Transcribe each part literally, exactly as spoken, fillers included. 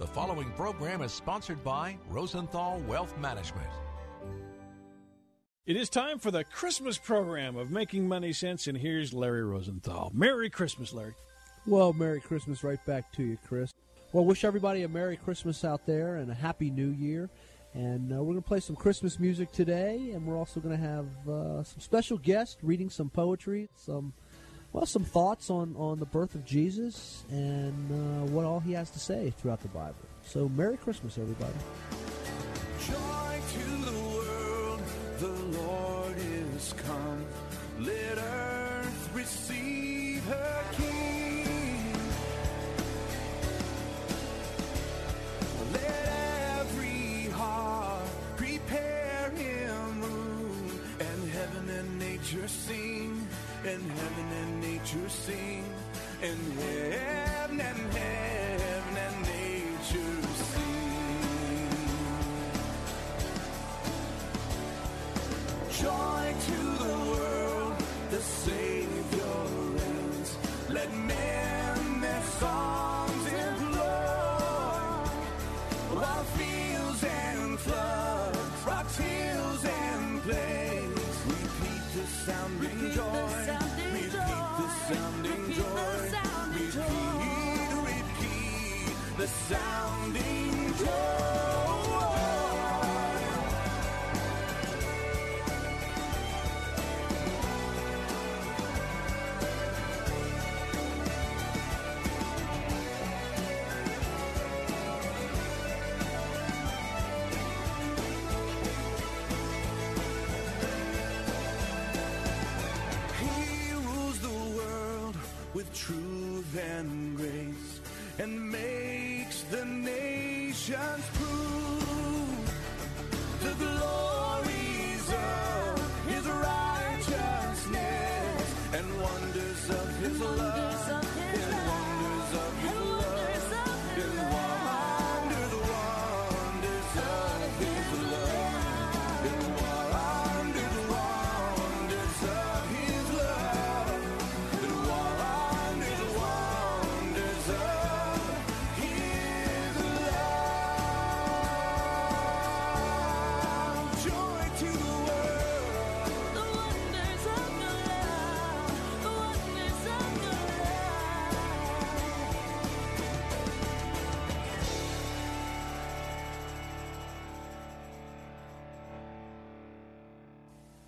The following program is sponsored by Rosenthal Wealth Management. It is time for the Christmas program of Making Money Sense, and here's Larry Rosenthal. Merry Christmas, Larry. Well, Merry Christmas right back to you, Chris. Well, wish everybody a Merry Christmas out there and a Happy New Year. And uh, we're going to play some Christmas music today, and we're also going to have uh, some special guests reading some poetry, some Well, some thoughts on, on the birth of Jesus and uh, what all he has to say throughout the Bible. So, Merry Christmas, everybody. Joy to the world, the Lord is come. Let earth receive her King. Let every heart prepare him room, and heaven and nature sing. And heaven and nature sing, and heaven and heaven and nature sing. Joy to the world, the Savior reigns. Let men their songs employ, while fields and floods, rocks, hills and plains, repeat the sounding joy. Sounding joy, repeat, repeat the sounding joy. He rules the with truth and grace, and makes the nations prove the glories of his righteousness, and wonders of his love, and wonders of his love, and wonders, wonders of his love, and wonders, wonders of his love, and wonders.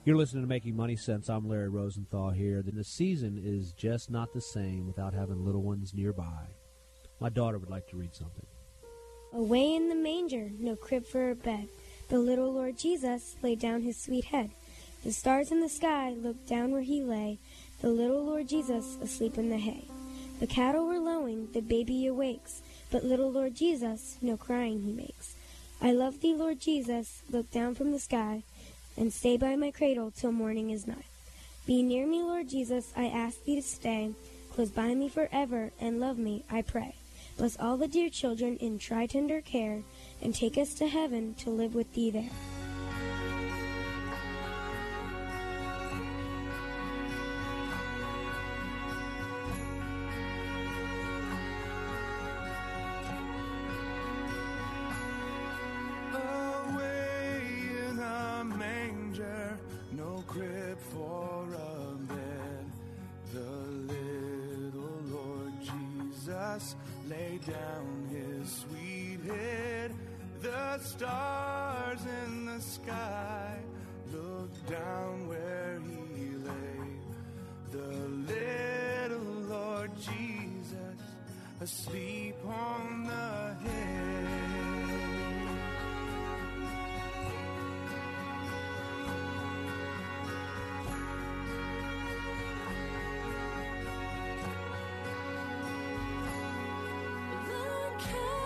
You're listening to Making Money Sense. I'm Larry Rosenthal here. The season is just not the same without having little ones nearby. My daughter would like to read something. Away in the manger, no crib for a bed. The little Lord Jesus laid down his sweet head. The stars in the sky looked down where he lay. The little Lord Jesus asleep in the hay. The cattle were lowing, the baby awakes. But little Lord Jesus, no crying he makes. I love thee, Lord Jesus, look down from the sky. And stay by my cradle till morning is nigh. Be near me, Lord Jesus, I ask thee to stay. Close by me forever, and love me, I pray. Bless all the dear children in thy tender care, and take us to heaven to live with thee there. Can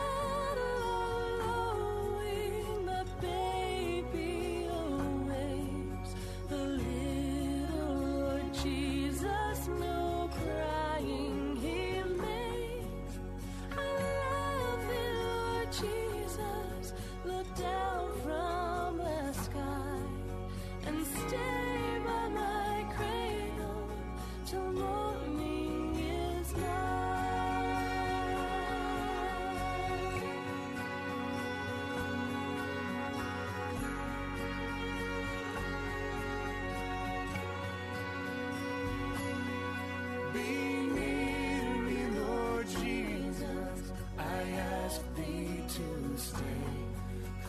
Jesus looked down from the sky and stayed by my cradle till morning is light. Be near to me, Lord Jesus, I ask thee to stay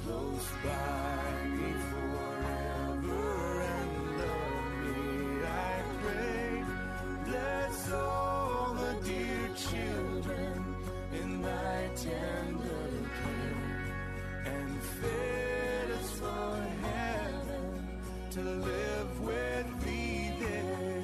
close by me forever and love me, I pray. Bless all the dear children in thy tender care, and fit us for heaven to live with thee there.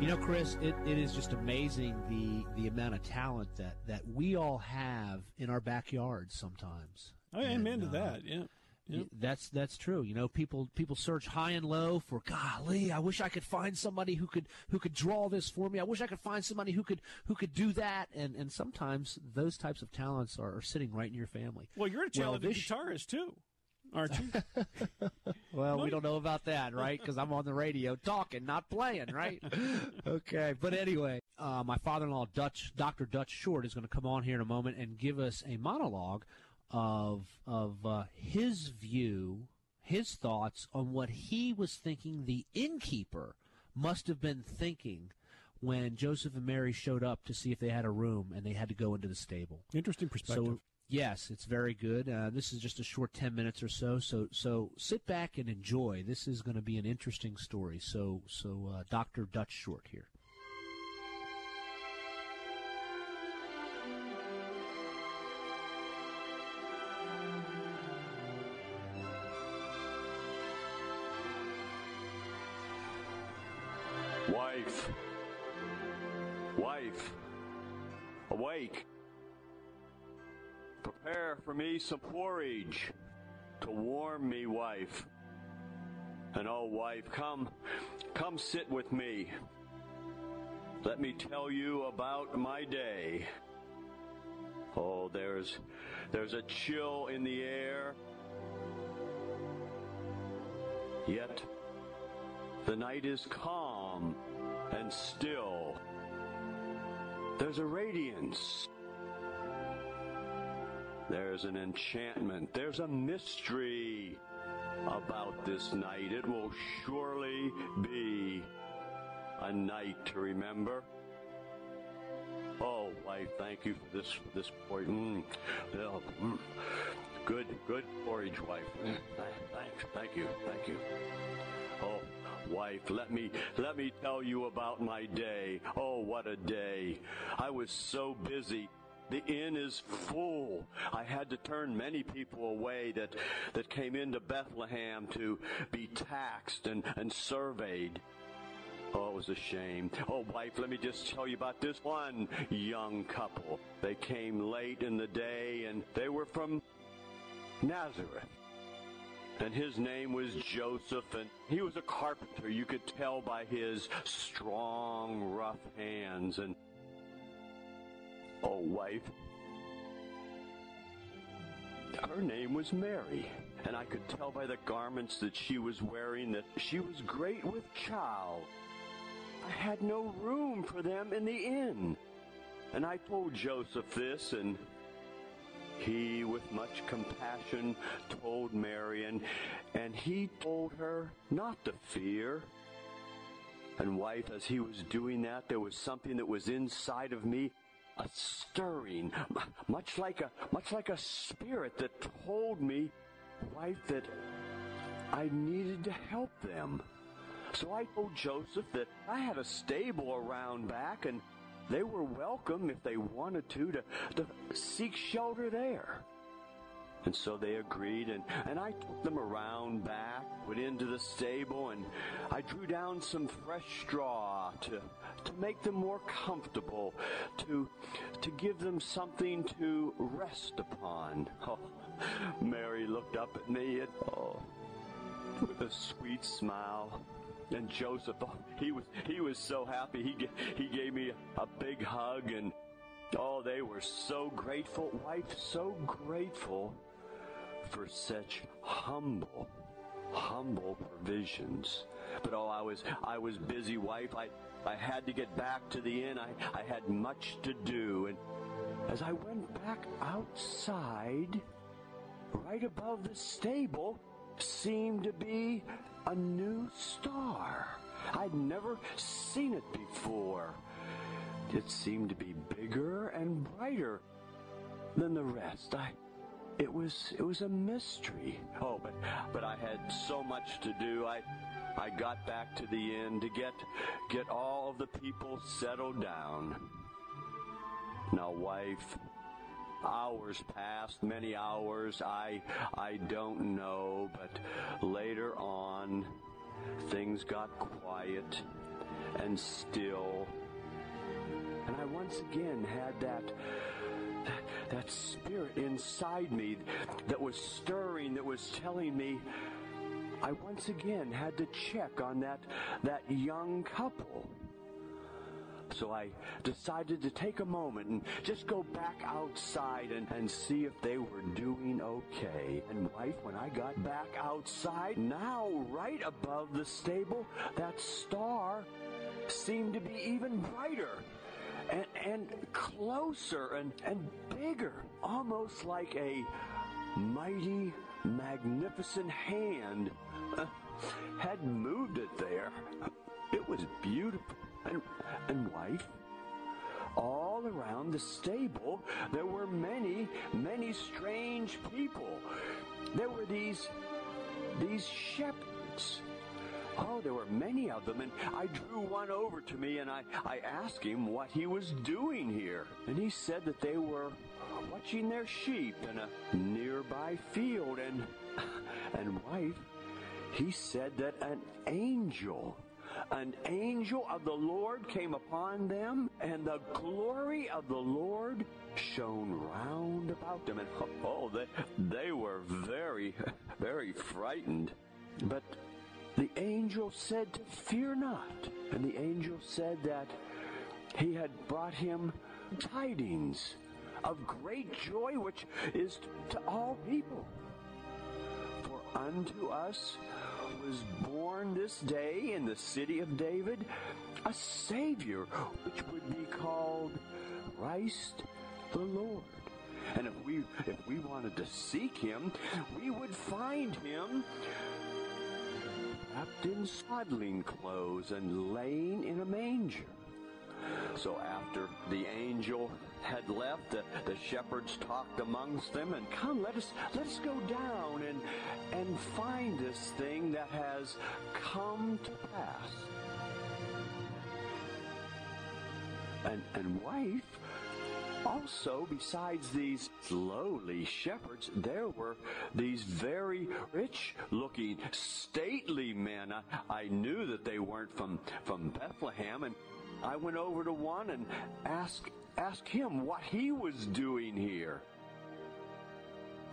You know, Chris, it, it is just amazing the, the amount of talent that, that we all have in our backyards sometimes. Oh, yeah, and, amen to uh, that. Yeah, yeah. That's that's true. You know, people people search high and low for, golly, I wish I could find somebody who could who could draw this for me. I wish I could find somebody who could who could do that. And and sometimes those types of talents are, are sitting right in your family. Well, you're a talented well, this, guitarist too, aren't you? Well, we don't know about that, right? Because I'm on the radio talking, not playing, right? Okay, but anyway, uh, my father-in-law, Dutch, Doctor Dutch Short, is going to come on here in a moment and give us a monologue of of uh, his view, his thoughts on what he was thinking the innkeeper must have been thinking when Joseph and Mary showed up to see if they had a room and they had to go into the stable. Interesting perspective. So, yes, it's very good. Uh, this is just a short ten minutes or so, so so sit back and enjoy. This is going to be an interesting story. So, so uh, Doctor Dutch Short here. Wife, wife, awake. Prepare for me some porridge to warm me, wife. And oh, wife, come, come sit with me. Let me tell you about my day. Oh, there's, there's a chill in the air. Yet, the night is calm and still. There's a radiance. There's an enchantment. There's a mystery about this night. It will surely be a night to remember. Oh, wife, thank you for this this porridge. Mm. Mm. Good, good porridge, wife. Mm. Thanks, thank you, thank you. Oh, wife, let me let me tell you about my day. Oh, what a day! I was so busy. The inn is full. I had to turn many people away that, that came into Bethlehem to be taxed and, and surveyed. Oh, it was a shame. Oh, wife, let me just tell you about this one young couple. They came late in the day, and they were from Nazareth. And his name was Joseph, and he was a carpenter. You could tell by his strong, rough hands, and or wife. Her name was Mary, and I could tell by the garments that she was wearing that she was great with child. I had no room for them in the inn, and I told Joseph this, and he with much compassion told Mary, and, and he told her not to fear. And wife, as he was doing that, there was something that was inside of me, a stirring, much like a, much like a spirit that told me, wife, that I needed to help them. So I told Joseph that I had a stable around back, and they were welcome, if they wanted to, to, to seek shelter there. And so they agreed, and, and I took them around back, went into the stable, and I drew down some fresh straw to to make them more comfortable, to to give them something to rest upon. Oh, Mary looked up at me and, oh, with a sweet smile. And Joseph, oh, he was he was so happy. He he gave me a big hug, and oh, they were so grateful, wife, so grateful for such humble, humble provisions. But oh, I was I was busy, wife. I I had to get back to the inn. I I had much to do, and as I went back outside, right above the stable, seemed to be a new star. I'd never seen it before. It seemed to be bigger and brighter than the rest. I, it was, it was a mystery. Oh, but, but I had so much to do. I, I got back to the inn to get, get all of the people settled down. Now, wife, hours passed, many hours, I I don't know, but later on, things got quiet and still, and I once again had that, that, that spirit inside me that was stirring, that was telling me, I once again had to check on that, that young couple. So I decided to take a moment and just go back outside and, and see if they were doing okay. And wife, when I got back outside, now right above the stable, that star seemed to be even brighter and, and closer and, and bigger, almost like a mighty, magnificent hand uh, had moved it there. It was beautiful. And, and wife, all around the stable, there were many, many strange people. There were these, these shepherds. Oh, there were many of them, and I drew one over to me, and I, I asked him what he was doing here. And he said that they were watching their sheep in a nearby field, and, and wife, he said that an angel An angel of the Lord came upon them, and the glory of the Lord shone round about them. And oh, they, they were very, very frightened. But the angel said to fear not. And the angel said that he had brought him tidings of great joy, which is to all people. Unto us was born this day in the city of David a Savior, which would be called Christ the Lord. And if we if we wanted to seek him, we would find him wrapped in swaddling clothes and laying in a manger. So after the angel had left, the, the shepherds talked amongst them, and come, let us let us go down and and find this thing that has come to pass. And and wife, also besides these lowly shepherds, there were these very rich-looking, stately men. I, I knew that they weren't from from Bethlehem, and I went over to one and asked asked him what he was doing here.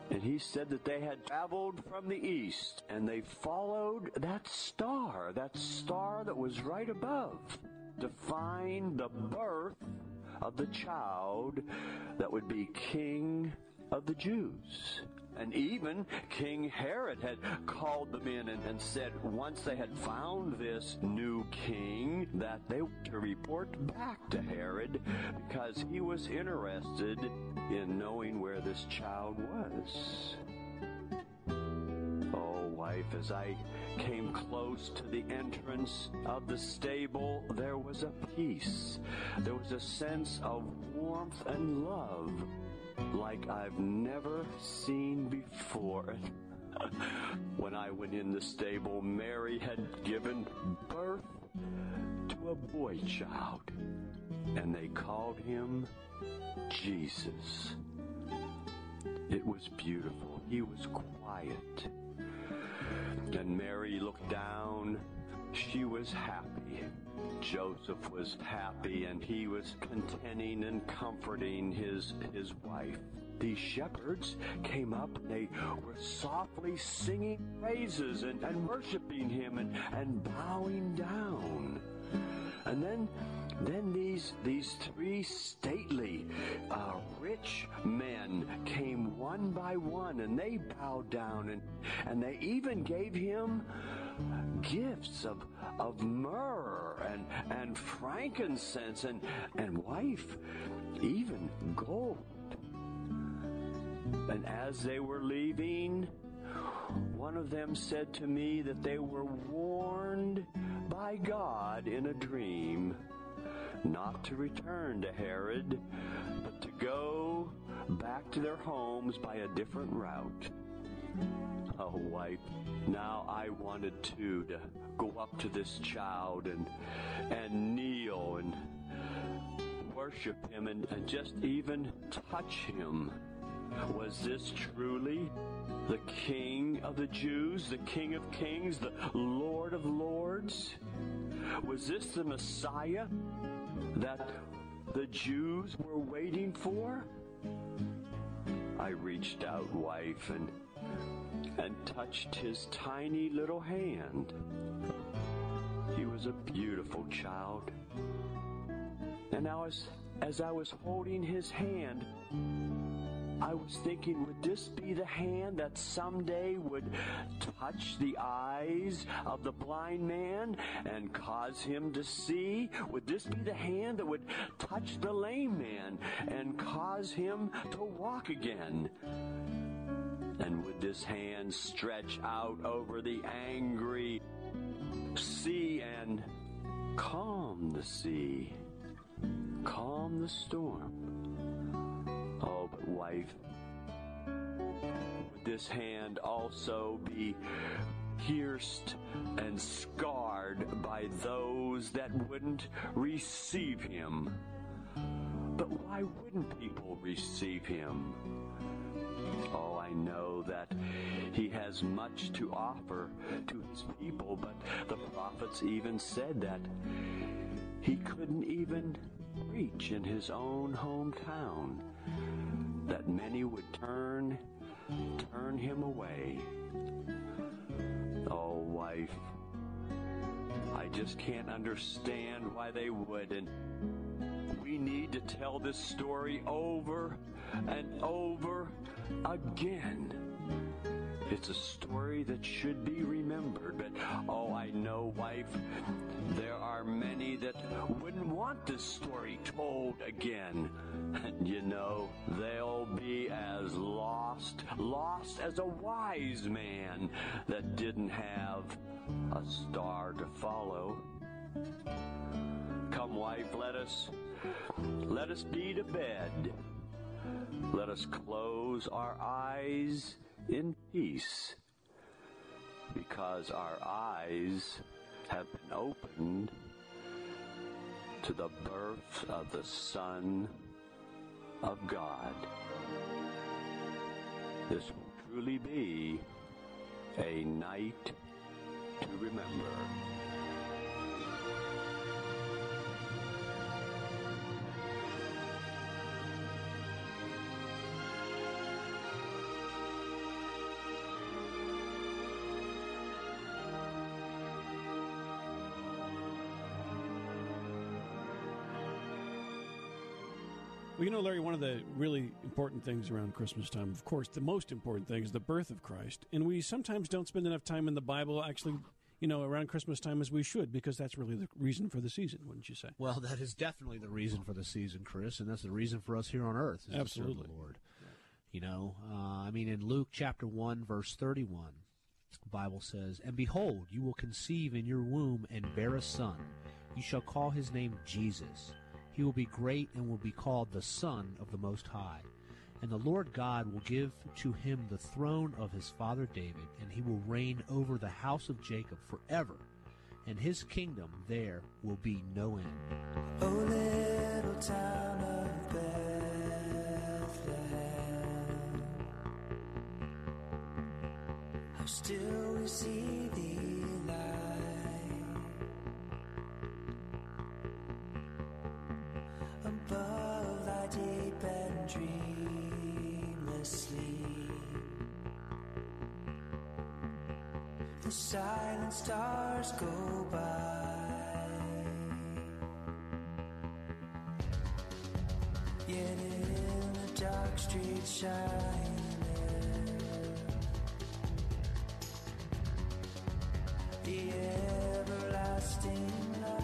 And he said that they had traveled from the east, and they followed that star, that star that was right above, to find the birth of the child that would be king of the Jews. And even King Herod had called them in and, and said once they had found this new king that they were to report back to Herod because he was interested in knowing where this child was. Oh, wife, as I came close to the entrance of the stable, there was a peace. There was a sense of warmth and love like I've never seen before. When I went in the stable, Mary had given birth to a boy child, and they called him Jesus. It was beautiful. He was quiet. And Mary looked down. She was happy. Joseph was happy, and he was contenting and comforting his, his wife. These shepherds came up. They were softly singing praises and, and worshiping him and, and bowing down. And then then these, these three stately, uh, rich men came one by one, and they bowed down, and, and they even gave him gifts of, of myrrh and, and frankincense and, and wife, even gold. And as they were leaving, one of them said to me that they were warned by God in a dream not to return to Herod, but to go back to their homes by a different route. Oh, wife, now I wanted to, to go up to this child and and kneel and worship him and, and just even touch him. Was this truly the King of the Jews, the King of Kings, the Lord of Lords? Was this the Messiah that the Jews were waiting for? I reached out, wife, and and touched his tiny little hand. He was a beautiful child. And I was, as I was holding his hand, I was thinking, would this be the hand that someday would touch the eyes of the blind man and cause him to see? Would this be the hand that would touch the lame man and cause him to walk again? And would this hand stretch out over the angry sea and calm the sea, calm the storm? Oh, but wife, would this hand also be pierced and scarred by those that wouldn't receive him? But why wouldn't people receive him? Oh, I know that he has much to offer to his people, but the prophets even said that he couldn't even preach in his own hometown, that many would turn, turn him away. Oh, wife, I just can't understand why they wouldn't. We need to tell this story over and over again. It's a story that should be remembered. But, oh, I know, wife, there are many that wouldn't want this story told again. And, you know, they'll be as lost, lost as a wise man that didn't have a star to follow. Come, wife, let us... Let us be to bed. Let us close our eyes in peace, because our eyes have been opened to the birth of the Son of God. This will truly be a night to remember. Well, you know, Larry, one of the really important things around Christmas time, of course, the most important thing is the birth of Christ. And we sometimes don't spend enough time in the Bible actually, you know, around Christmas time as we should, because that's really the reason for the season, wouldn't you say? Well, that is definitely the reason for the season, Chris, and that's the reason for us here on earth. Is absolutely. To serve the Lord. You know, uh, I mean, in Luke chapter one, verse thirty-one, the Bible says, "And behold, you will conceive in your womb and bear a son. You shall call his name Jesus. He will be great and will be called the Son of the Most High. And the Lord God will give to him the throne of his father David, and he will reign over the house of Jacob forever, and his kingdom there will be no end." Oh, little town of Bethlehem, how still we see thee lie. Above thy deep and dreamless sleep, the silent stars go by. Yet in the dark street shining, the everlasting light.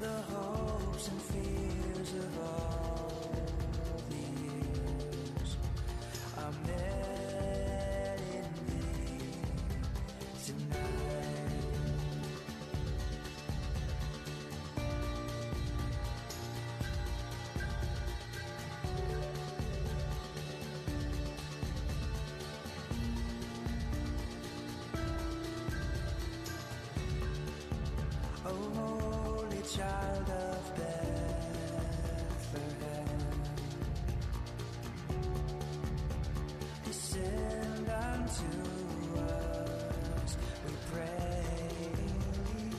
The hopes and fears of all the years are met in thee tonight. Oh, child of Bethlehem, descend unto us, we pray.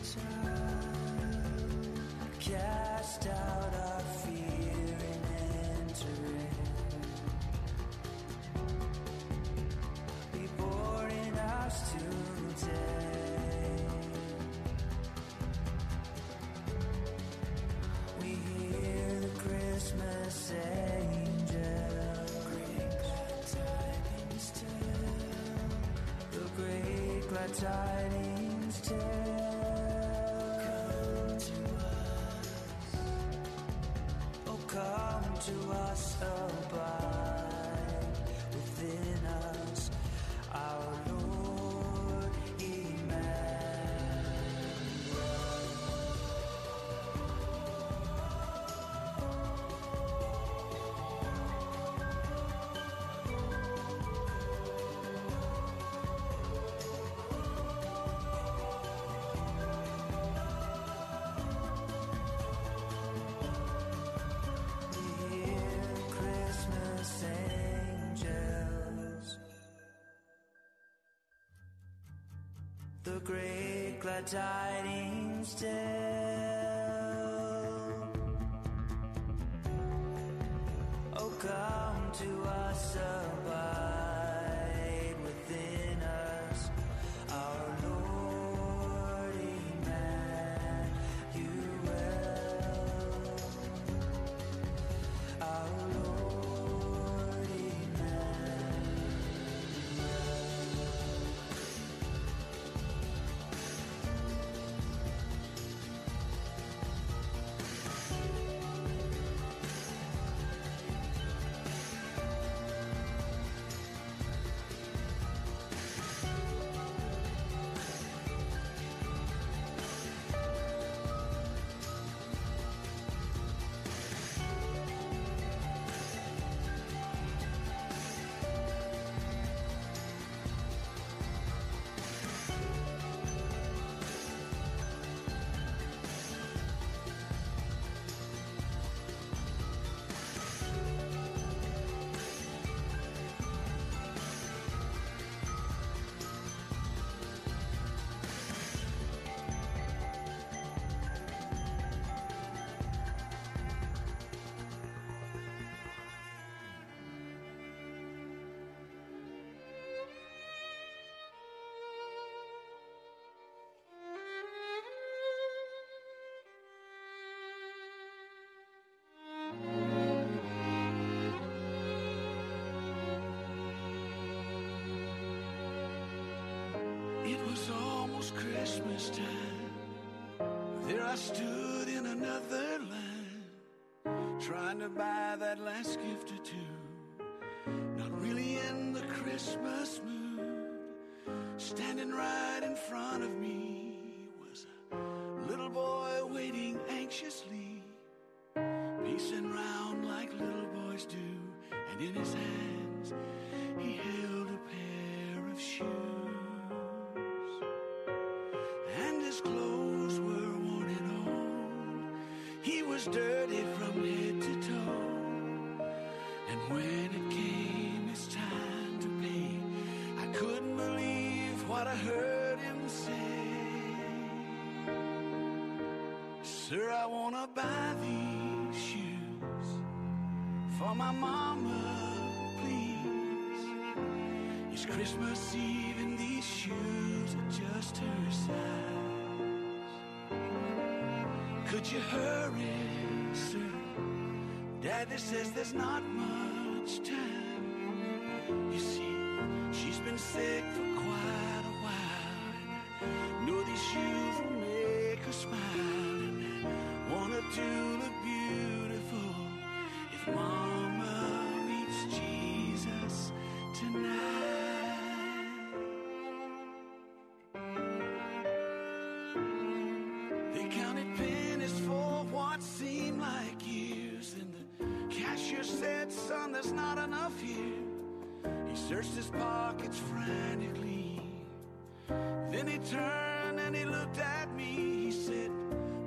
Child, cast out our fear and enter in. Be born in us today. Christmas angel, great glad tidings tell. The great glad tidings tell. Come to us, oh come to us, abide within us, our Lord. The great glad tidings tell. Oh, come to us, abide within us, our Lord Emmanuel, our Lord. first time. There I stood in another line, trying to buy that last gift or two. Not really in the Christmas mood. Standing right in front of me was a little boy waiting anxiously, pacing round like little boys do. And in his hands he held a pair of shoes, and his clothes were worn and old. He was dirty from head to toe. And when it came his time to pay, I couldn't believe what I heard him say. Sir, I wanna buy these shoes for my mama. Christmas Eve and these shoes are just her size. Could you hurry, sir? Daddy says there's not much time. You see, she's been sick for quite a while, and I know these shoes will make her smile, and I want her to look beautiful if Mama meets Jesus tonight. Seemed like years, and the cashier said, son, there's not enough here. He searched his pockets frantically, then he turned and he looked at me. He said,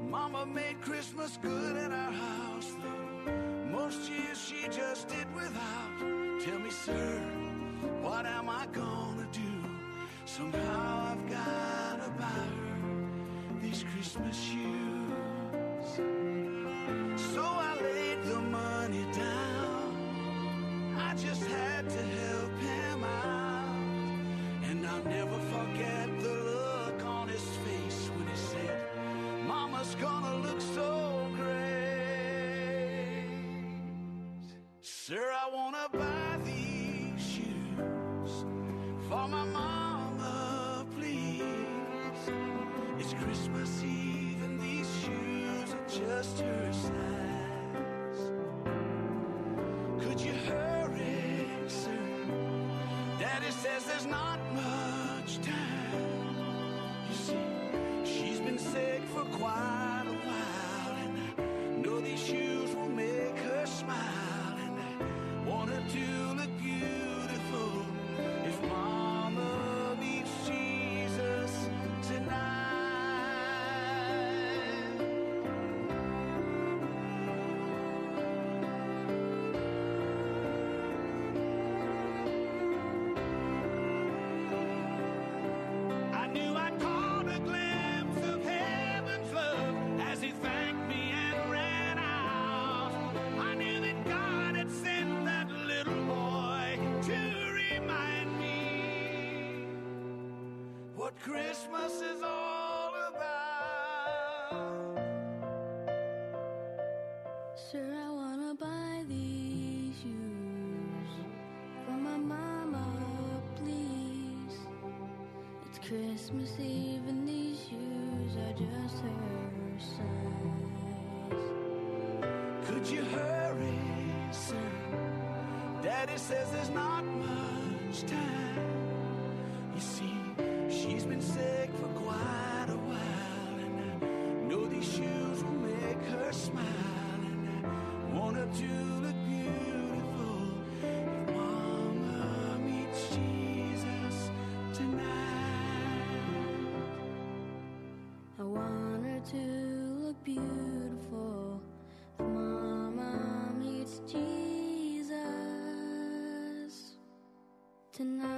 Mama made Christmas good at our house, though most years she just did without. Tell me, sir, what am I gonna do? Somehow I've gotta buy her these Christmas shoes. So I laid the money down, I just had to help him out. And I'll never forget the look on his face when he said, Mama's gonna look so great. Sir, I wanna buy these shoes for my mama, please. It's Christmas Eve and these shoes just her size. Could you hurry, sir? Daddy says there's not much time. You see, she's been sick for quite a while, and I know these shoes will make her smile, and I want her to look beautiful if Mama meets Jesus tonight. Christmas is all about. Sure, I wanna buy these shoes for my mama, please. It's Christmas Eve and these shoes are just her size. Could you hurry, sir? Daddy says there's not much time. She's been sick for quite a while, and I know these shoes will make her smile, and I want her to look beautiful if Mama meets Jesus tonight. I want her to look beautiful if Mama meets Jesus tonight.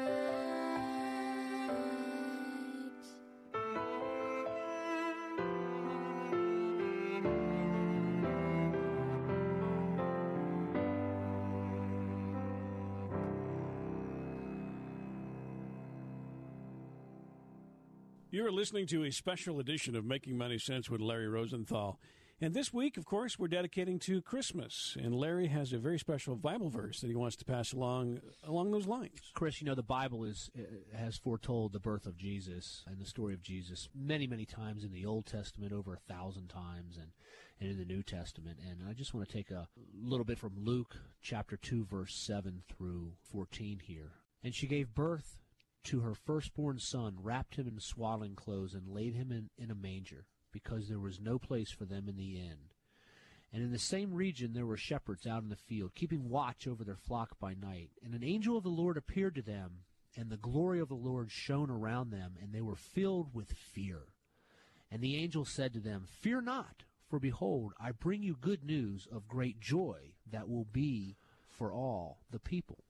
You're listening to a special edition of Making Money Sense with Larry Rosenthal. And this week, of course, we're dedicating to Christmas, and Larry has a very special Bible verse that he wants to pass along along those lines. Chris, you know, the Bible is has foretold the birth of Jesus and the story of Jesus many, many times in the Old Testament, over a thousand times, and, and in the New Testament. And I just want to take a little bit from Luke chapter two, verse seven through fourteen here. And she gave birth to her firstborn son, wrapped him in swaddling clothes, and laid him in, in a manger, because there was no place for them in the inn. And in the same region there were shepherds out in the field, keeping watch over their flock by night. And an angel of the Lord appeared to them, and the glory of the Lord shone around them, and they were filled with fear. And the angel said to them, "Fear not, for behold, I bring you good news of great joy that will be for all the people.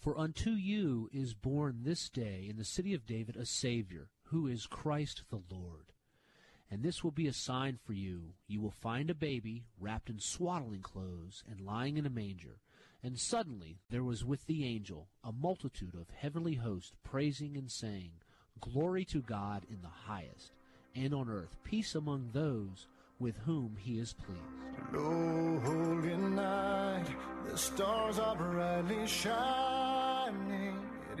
For unto you is born this day in the city of David a Savior, who is Christ the Lord. And this will be a sign for you. You will find a baby wrapped in swaddling clothes and lying in a manger." And suddenly there was with the angel a multitude of heavenly hosts praising and saying, "Glory to God in the highest, and on earth peace among those with whom he is pleased." Oh, holy night, the stars are brightly shining. It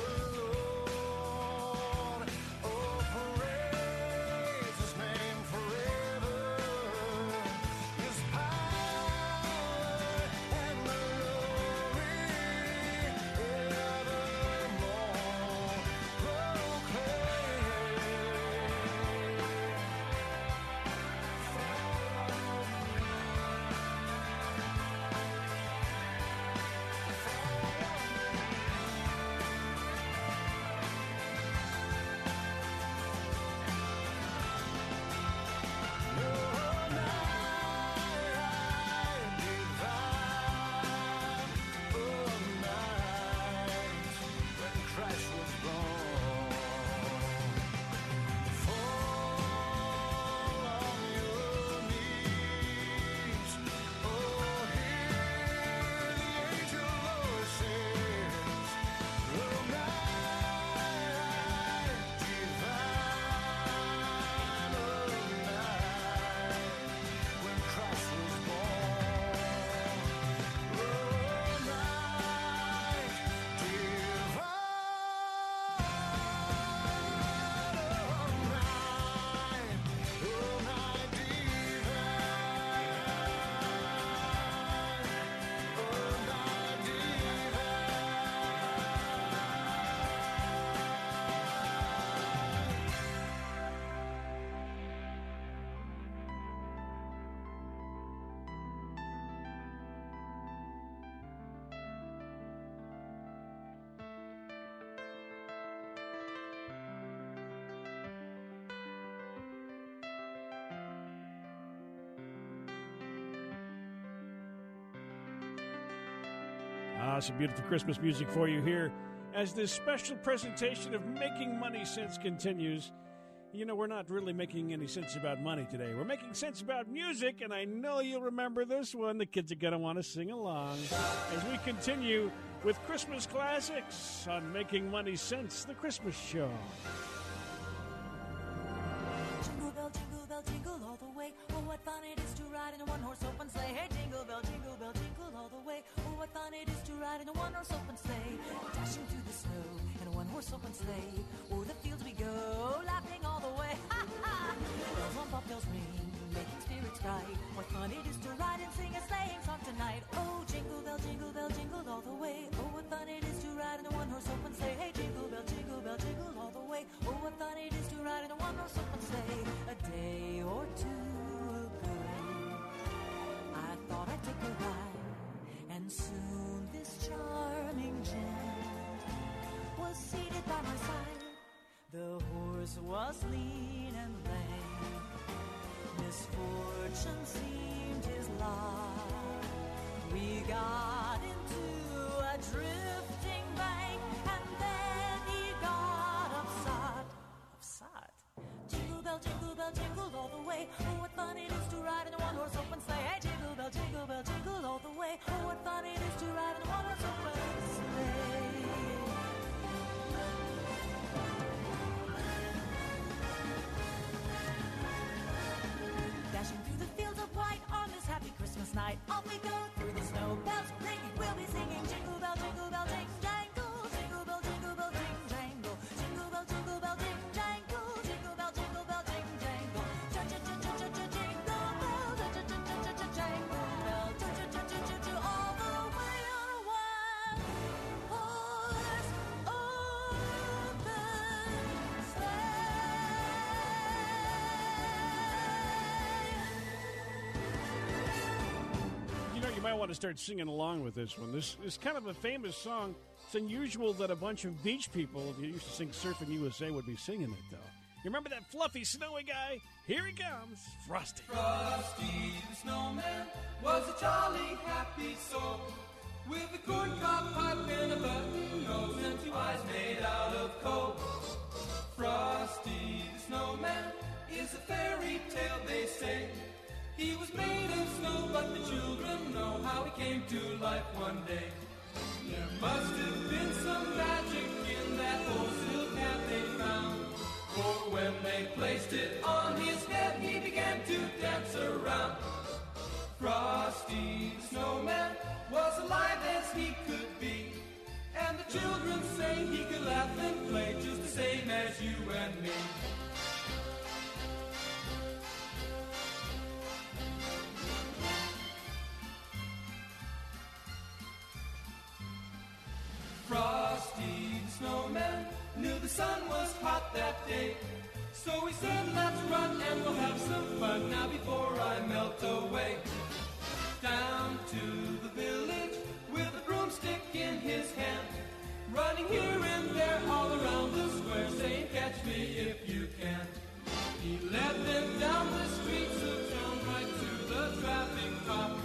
Some beautiful Christmas music for you here As this special presentation of Making Money Sense continues, you know, we're not really making any sense about money today. We're making sense about music, and I know you'll remember this one. The kids are going to want to sing along as we continue with Christmas classics on Making Money Sense, the Christmas show. Jingle bell, jingle bell, jingle all the way. Oh, what fun it is to ride in a one-horse open sleigh. Hey, jingle bell, jingle bell, jingle all the way. Oh, what fun it is to ride in a one-horse open sleigh. Dashing through the snow in a one-horse open sleigh. Oh, the fields we go, laughing all the way. Ha, ha! Bells on bobtails ring, making spirits bright. What fun it is to ride and sing a sleighing song tonight. Oh, jingle bell, jingle bell, jingle all the way. Oh, what fun it is to ride in a one-horse open sleigh. Hey, jingle bell, jingle bell, jingle all the way. Oh, what fun it is to ride in a one-horse open sleigh. A day or two ago, I thought I'd take a ride, and soon this charming gent was seated by my side. The horse was lean and lank, misfortune seemed his lot. We got into a drifting bank, and then he got upset. Upset? Jingle bell, jingle bell, jingle all the way. Oh, what fun it is to ride in a one-horse open sleigh. Hey, jingle bell, jingle bell, jingle all the way. Oh, what fun it is to ride in a one-horse open sleigh. On this happy Christmas night, off we go through the snow. Bells ring, we'll be singing jingle bell, jingle bell, ding jangle, jingle bell, jingle bell, ding jangle, jingle bell, jingle bell, ding jangle, jingle bell, jingle bell, ding jangle, jingle bell, jingle bell, jingle all the way on a one-horse open sleigh. You know, you might want to start singing along with this one. This is kind of a famous song. It's unusual that a bunch of beach people who used to sing Surfing U S A would be singing it, though. You remember that fluffy, snowy guy? Here he comes, Frosty. Frosty the snowman was a jolly, happy soul, with a corncob pipe and a button nose and two eyes made out of coal. Frosty the snowman is a fairy tale, they say. He was made of snow, but the children know how he came to life one day. There must have been some magic in that old silk hat they found, for when they placed it on his head, he began to dance around. Frosty the snowman was alive as he could be, and the children say he could laugh and play just the same as you and me. Frosty the snowman knew the sun was hot that day, so he said, let's run and we'll have some fun now before I melt away. Down to the village with a broomstick in his hand, running here and there all around the square, saying, catch me if you can. He led them down the streets of town right to the traffic cop.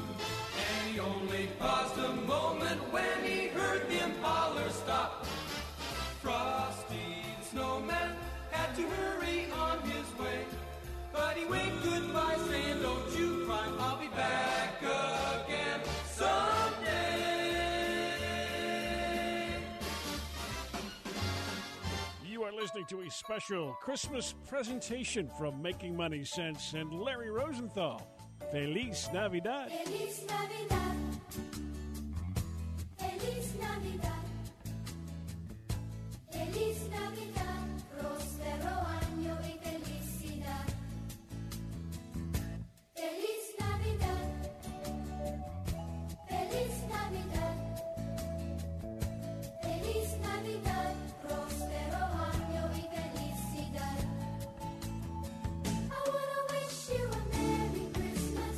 He only paused a moment when he heard him holler, stop. Frosty the snowman had to hurry on his way, but he waved goodbye saying, don't you cry, I'll be back again someday. You are listening to a special Christmas presentation from Making Money Sense and Larry Rosenthal. Feliz Navidad. Feliz Navidad. Feliz Navidad, próspero año y felicidad. Feliz Navidad, feliz Navidad, feliz Navidad, próspero año y felicidad. I wanna wish you a Merry Christmas.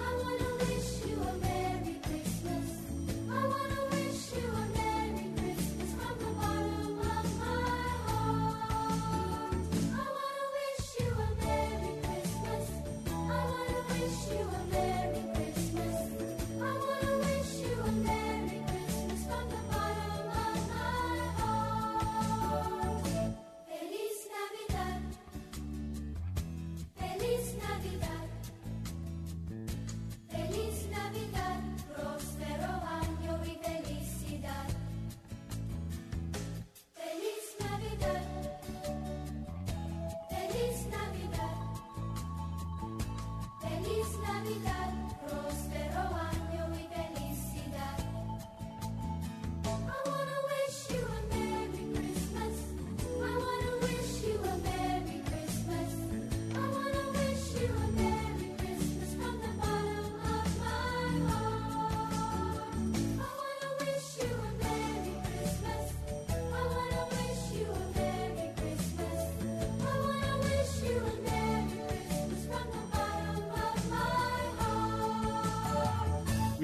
I wanna wish you a Merry Christmas.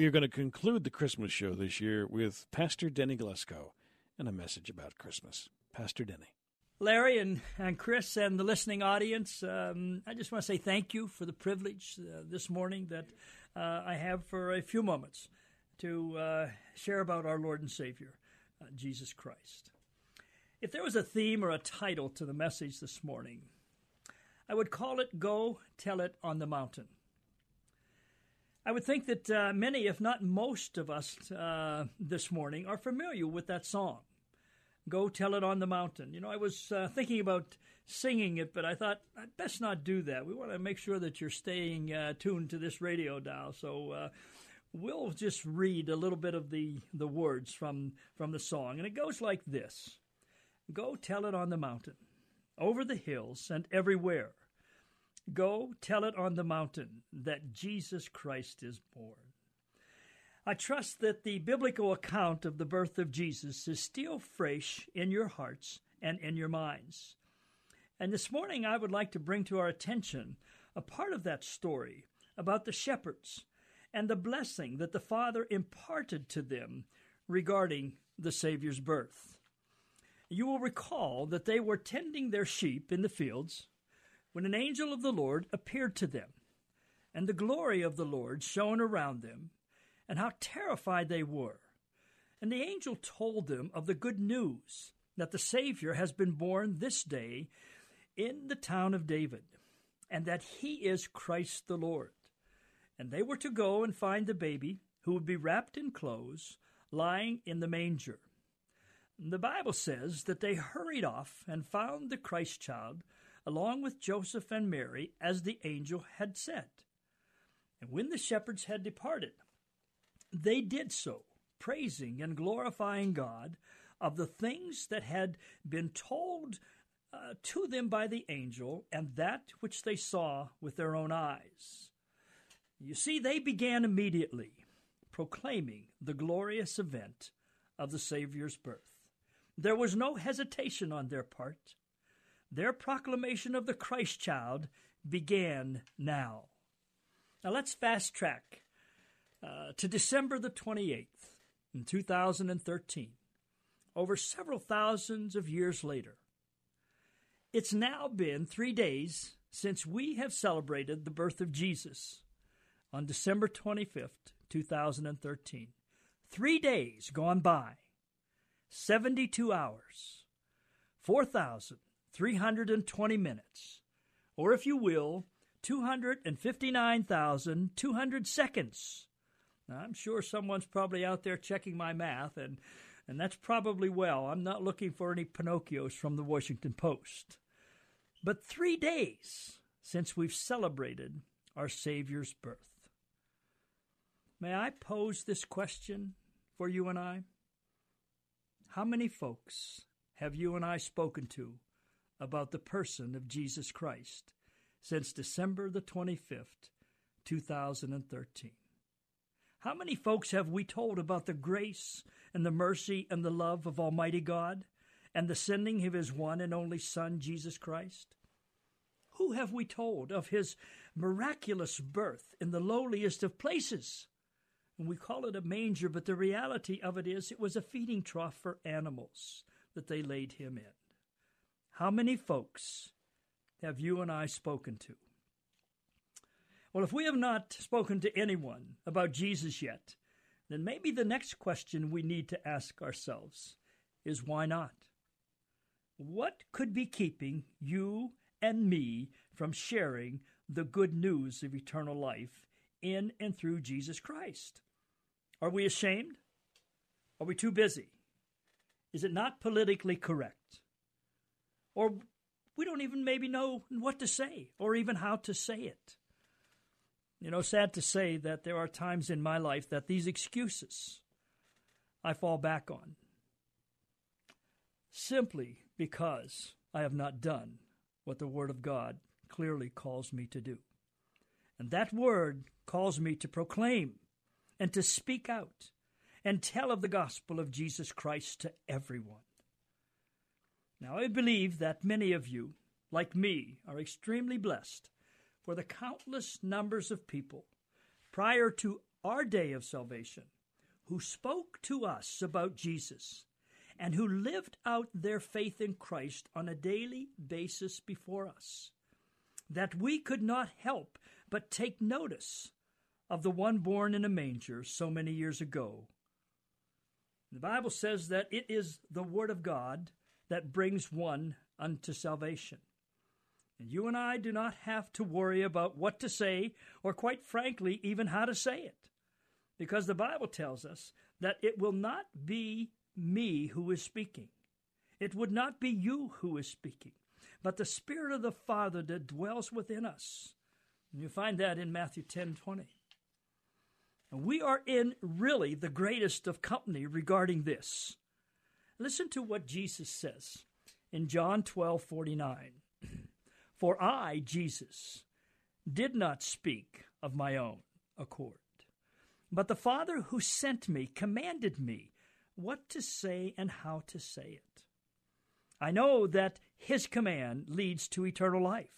We are going to conclude the Christmas show this year with Pastor Denny Glasgow and a message about Christmas. Pastor Denny. Larry and, and Chris and the listening audience, um, I just want to say thank you for the privilege uh, this morning that uh, I have for a few moments to uh, share about our Lord and Savior, uh, Jesus Christ. If there was a theme or a title to the message this morning, I would call it Go Tell It on the Mountain. I would think that uh, many, if not most of us uh, this morning, are familiar with that song, Go Tell It on the Mountain. You know, I was uh, thinking about singing it, but I thought I'd best not do that. We want to make sure that you're staying uh, tuned to this radio dial, so uh, we'll just read a little bit of the, the words from, from the song, and it goes like this. Go tell it on the mountain, over the hills and everywhere. Go tell it on the mountain that Jesus Christ is born. I trust that the biblical account of the birth of Jesus is still fresh in your hearts and in your minds. And this morning I would like to bring to our attention a part of that story about the shepherds and the blessing that the Father imparted to them regarding the Savior's birth. You will recall that they were tending their sheep in the fields when an angel of the Lord appeared to them, and the glory of the Lord shone around them, and how terrified they were. And the angel told them of the good news that the Savior has been born this day in the town of David, and that he is Christ the Lord. And they were to go and find the baby, who would be wrapped in clothes, lying in the manger. The Bible says that they hurried off and found the Christ child, along with Joseph and Mary, as the angel had said. And when the shepherds had departed, they did so, praising and glorifying God of the things that had been told uh, to them by the angel, and that which they saw with their own eyes. You see, they began immediately proclaiming the glorious event of the Savior's birth. There was no hesitation on their part. Their proclamation of the Christ child began now. Now let's fast track uh, to December the twenty-eighth in two thousand thirteen, over several thousands of years later. It's now been three days since we have celebrated the birth of Jesus on December twenty-fifth, twenty thirteen. Three days gone by, seventy-two hours, four thousand three hundred twenty minutes, or if you will, two hundred fifty-nine thousand two hundred seconds. Now, I'm sure someone's probably out there checking my math, and, and that's probably well. I'm not looking for any Pinocchios from the Washington Post. But three days since we've celebrated our Savior's birth. May I pose this question for you and I? How many folks have you and I spoken to about the person of Jesus Christ since December the twenty-fifth, twenty thirteen? How many folks have we told about the grace and the mercy and the love of Almighty God and the sending of His one and only Son, Jesus Christ? Who have we told of His miraculous birth in the lowliest of places? And we call it a manger, but the reality of it is it was a feeding trough for animals that they laid Him in. How many folks have you and I spoken to? Well, if we have not spoken to anyone about Jesus yet, then maybe the next question we need to ask ourselves is why not? What could be keeping you and me from sharing the good news of eternal life in and through Jesus Christ? Are we ashamed? Are we too busy? Is it not politically correct? Or we don't even maybe know what to say or even how to say it. You know, sad to say that there are times in my life that these excuses I fall back on simply because I have not done what the Word of God clearly calls me to do. And that word calls me to proclaim and to speak out and tell of the gospel of Jesus Christ to everyone. Now, I believe that many of you, like me, are extremely blessed for the countless numbers of people prior to our day of salvation, who spoke to us about Jesus and who lived out their faith in Christ on a daily basis before us, that we could not help but take notice of the one born in a manger so many years ago. The Bible says that it is the Word of God that brings one unto salvation. And you and I do not have to worry about what to say, or quite frankly, even how to say it, because the Bible tells us that it will not be me who is speaking. It would not be you who is speaking, but the Spirit of the Father that dwells within us. And you find that in Matthew ten twenty. And we are in really the greatest of company regarding this. Listen to what Jesus says in John twelve forty-nine. For I, Jesus, did not speak of my own accord, but the Father who sent me commanded me what to say and how to say it. I know that his command leads to eternal life.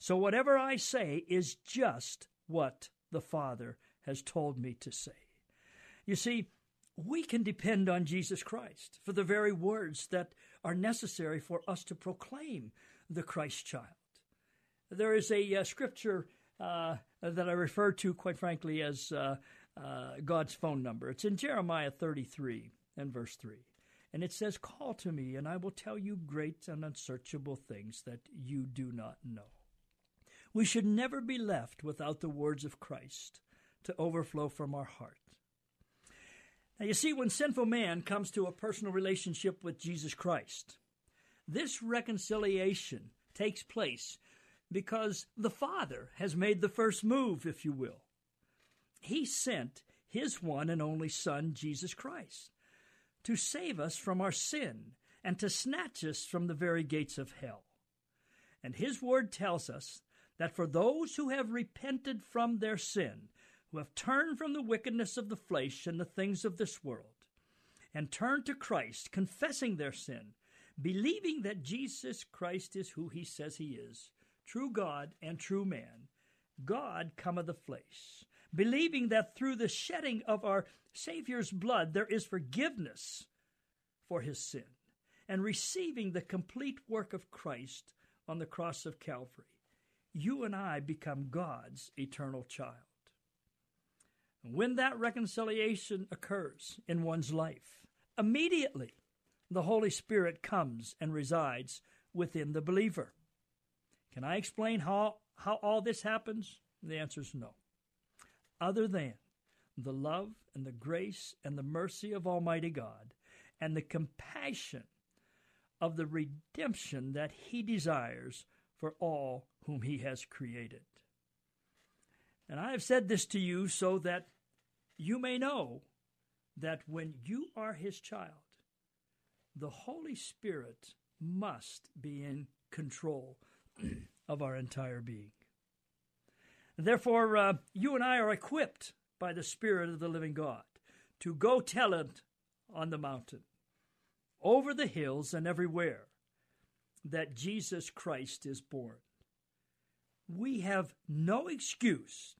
So whatever I say is just what the Father has told me to say. You see, we can depend on Jesus Christ for the very words that are necessary for us to proclaim the Christ child. There is a uh, scripture uh, that I refer to, quite frankly, as uh, uh, God's phone number. It's in Jeremiah thirty-three and verse three. And it says, call to me, and I will tell you great and unsearchable things that you do not know. We should never be left without the words of Christ to overflow from our heart. Now, you see, when sinful man comes to a personal relationship with Jesus Christ, this reconciliation takes place because the Father has made the first move, if you will. He sent his one and only Son, Jesus Christ, to save us from our sin and to snatch us from the very gates of hell. And his word tells us that for those who have repented from their sin, who have turned from the wickedness of the flesh and the things of this world, and turned to Christ, confessing their sin, believing that Jesus Christ is who he says he is, true God and true man, God come of the flesh, believing that through the shedding of our Savior's blood there is forgiveness for his sin, and receiving the complete work of Christ on the cross of Calvary, you and I become God's eternal child. And when that reconciliation occurs in one's life, immediately the Holy Spirit comes and resides within the believer. Can I explain how, how all this happens? The answer is no. Other than the love and the grace and the mercy of Almighty God and the compassion of the redemption that he desires for all whom he has created. And I have said this to you so that you may know that when you are his child, the Holy Spirit must be in control of our entire being. Therefore, uh, you and I are equipped by the Spirit of the living God to go tell it on the mountain, over the hills and everywhere, that Jesus Christ is born. We have no excuse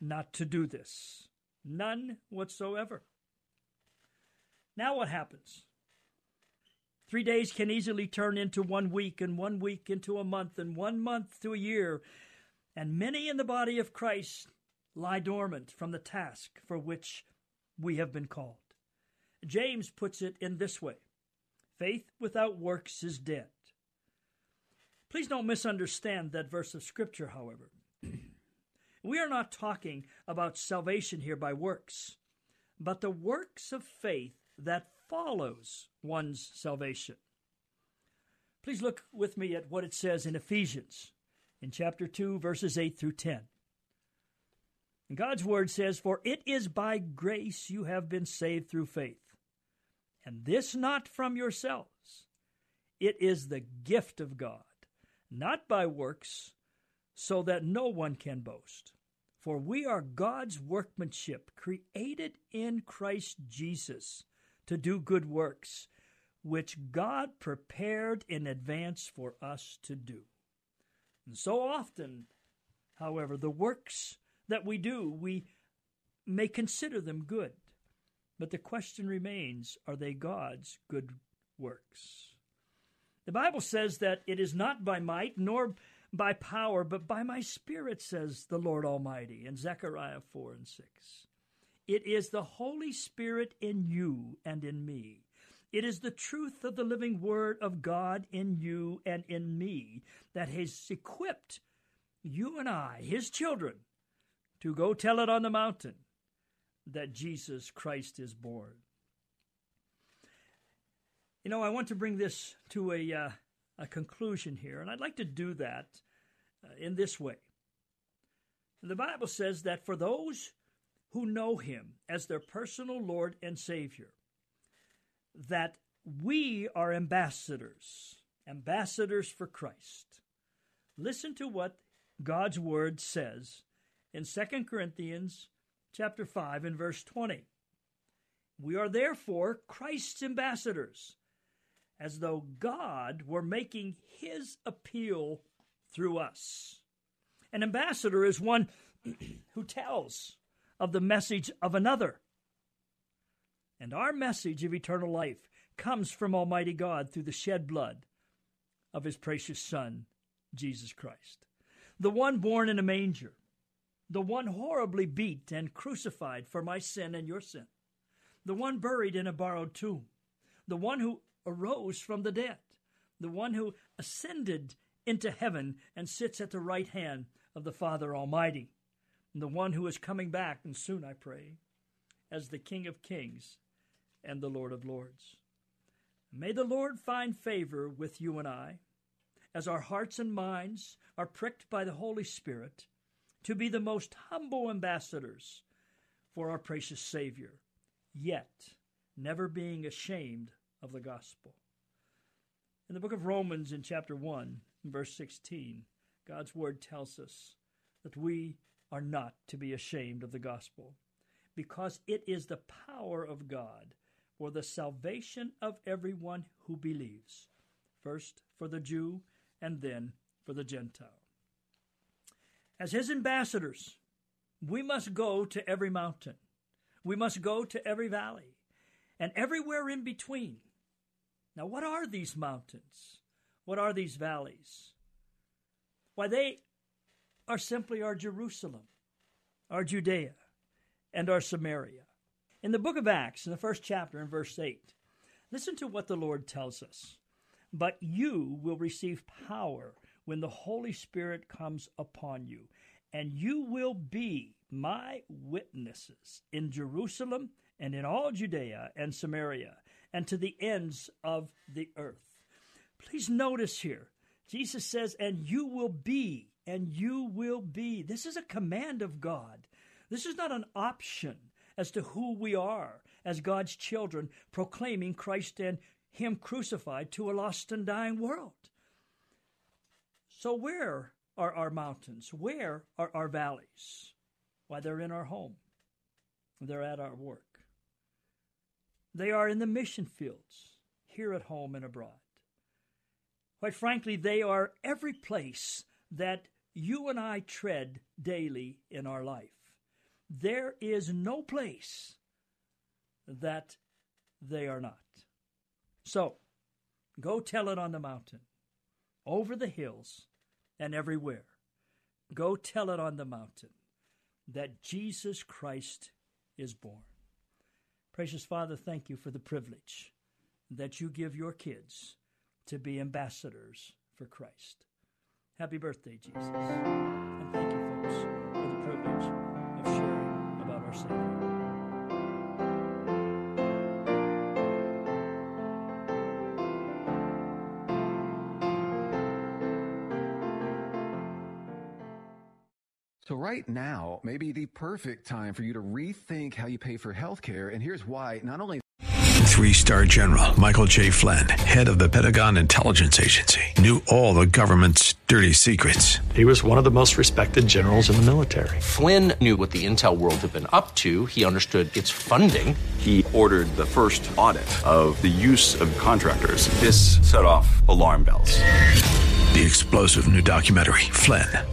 not to do this, none whatsoever. Now what happens? Three days can easily turn into one week, and one week into a month, and one month to a year, and many in the body of Christ lie dormant from the task for which we have been called. James puts it in this way: faith without works is dead. Please don't misunderstand that verse of Scripture, however. We are not talking about salvation here by works, but the works of faith that follows one's salvation. Please look with me at what it says in Ephesians, in chapter two, verses eight through ten. And God's word says, for it is by grace you have been saved through faith, and this not from yourselves. It is the gift of God, not by works, so that no one can boast. For we are God's workmanship, created in Christ Jesus to do good works, which God prepared in advance for us to do. And so often, however, the works that we do, we may consider them good, but the question remains, are they God's good works? The Bible says that it is not by might nor by power, but by my Spirit, says the Lord Almighty, in Zechariah four and six. It is the Holy Spirit in you and in me. It is the truth of the living Word of God in you and in me that has equipped you and I, His children, to go tell it on the mountain that Jesus Christ is born. You know, I want to bring this to a uh, a conclusion here, and I'd like to do that uh, in this way. The Bible says that for those who know Him as their personal Lord and Savior, that we are ambassadors, ambassadors for Christ. Listen to what God's Word says in Second Corinthians chapter five and verse twenty. We are therefore Christ's ambassadors, as though God were making His appeal through us. An ambassador is one who tells of the message of another. And our message of eternal life comes from Almighty God through the shed blood of His precious Son, Jesus Christ, the one born in a manger, the one horribly beat and crucified for my sin and your sin, the one buried in a borrowed tomb, the one who arose from the dead, the one who ascended into heaven and sits at the right hand of the Father Almighty, and the one who is coming back, and soon I pray, as the King of Kings and the Lord of Lords. May the Lord find favor with you and I, as our hearts and minds are pricked by the Holy Spirit to be the most humble ambassadors for our precious Savior, yet never being ashamed of the gospel. In the book of Romans, in chapter one, verse sixteen, God's Word tells us that we are not to be ashamed of the gospel, because it is the power of God for the salvation of everyone who believes, first for the Jew and then for the Gentile. As His ambassadors, we must go to every mountain. We must go to every valley and everywhere in between. Now, what are these mountains? What are these valleys? Why, they are simply our Jerusalem, our Judea, and our Samaria. In the book of Acts, in the first chapter, in verse eight, listen to what the Lord tells us. But you will receive power when the Holy Spirit comes upon you, and you will be my witnesses in Jerusalem and in all Judea and Samaria and to the ends of the earth. Please notice here, Jesus says, and you will be, and you will be. This is a command of God. This is not an option as to who we are as God's children proclaiming Christ and Him crucified to a lost and dying world. So where are our mountains? Where are our valleys? Why, they're in our home. They're at our work. They are in the mission fields, here at home and abroad. Quite frankly, they are every place that you and I tread daily in our life. There is no place that they are not. So, go tell it on the mountain, over the hills, and everywhere. Go tell it on the mountain that Jesus Christ is born. Precious Father, thank you for the privilege that you give your kids to be ambassadors for Christ. Happy birthday, Jesus. And thank you, folks, for the privilege of sharing about our Savior. So right now may be the perfect time for you to rethink how you pay for healthcare, and here's why. Not only three-star general Michael J. Flynn, head of the Pentagon Intelligence Agency, knew all the government's dirty secrets. He was one of the most respected generals in the military. Flynn knew what the intel world had been up to. He understood its funding. He ordered the first audit of the use of contractors. This set off alarm bells. The explosive new documentary, Flynn,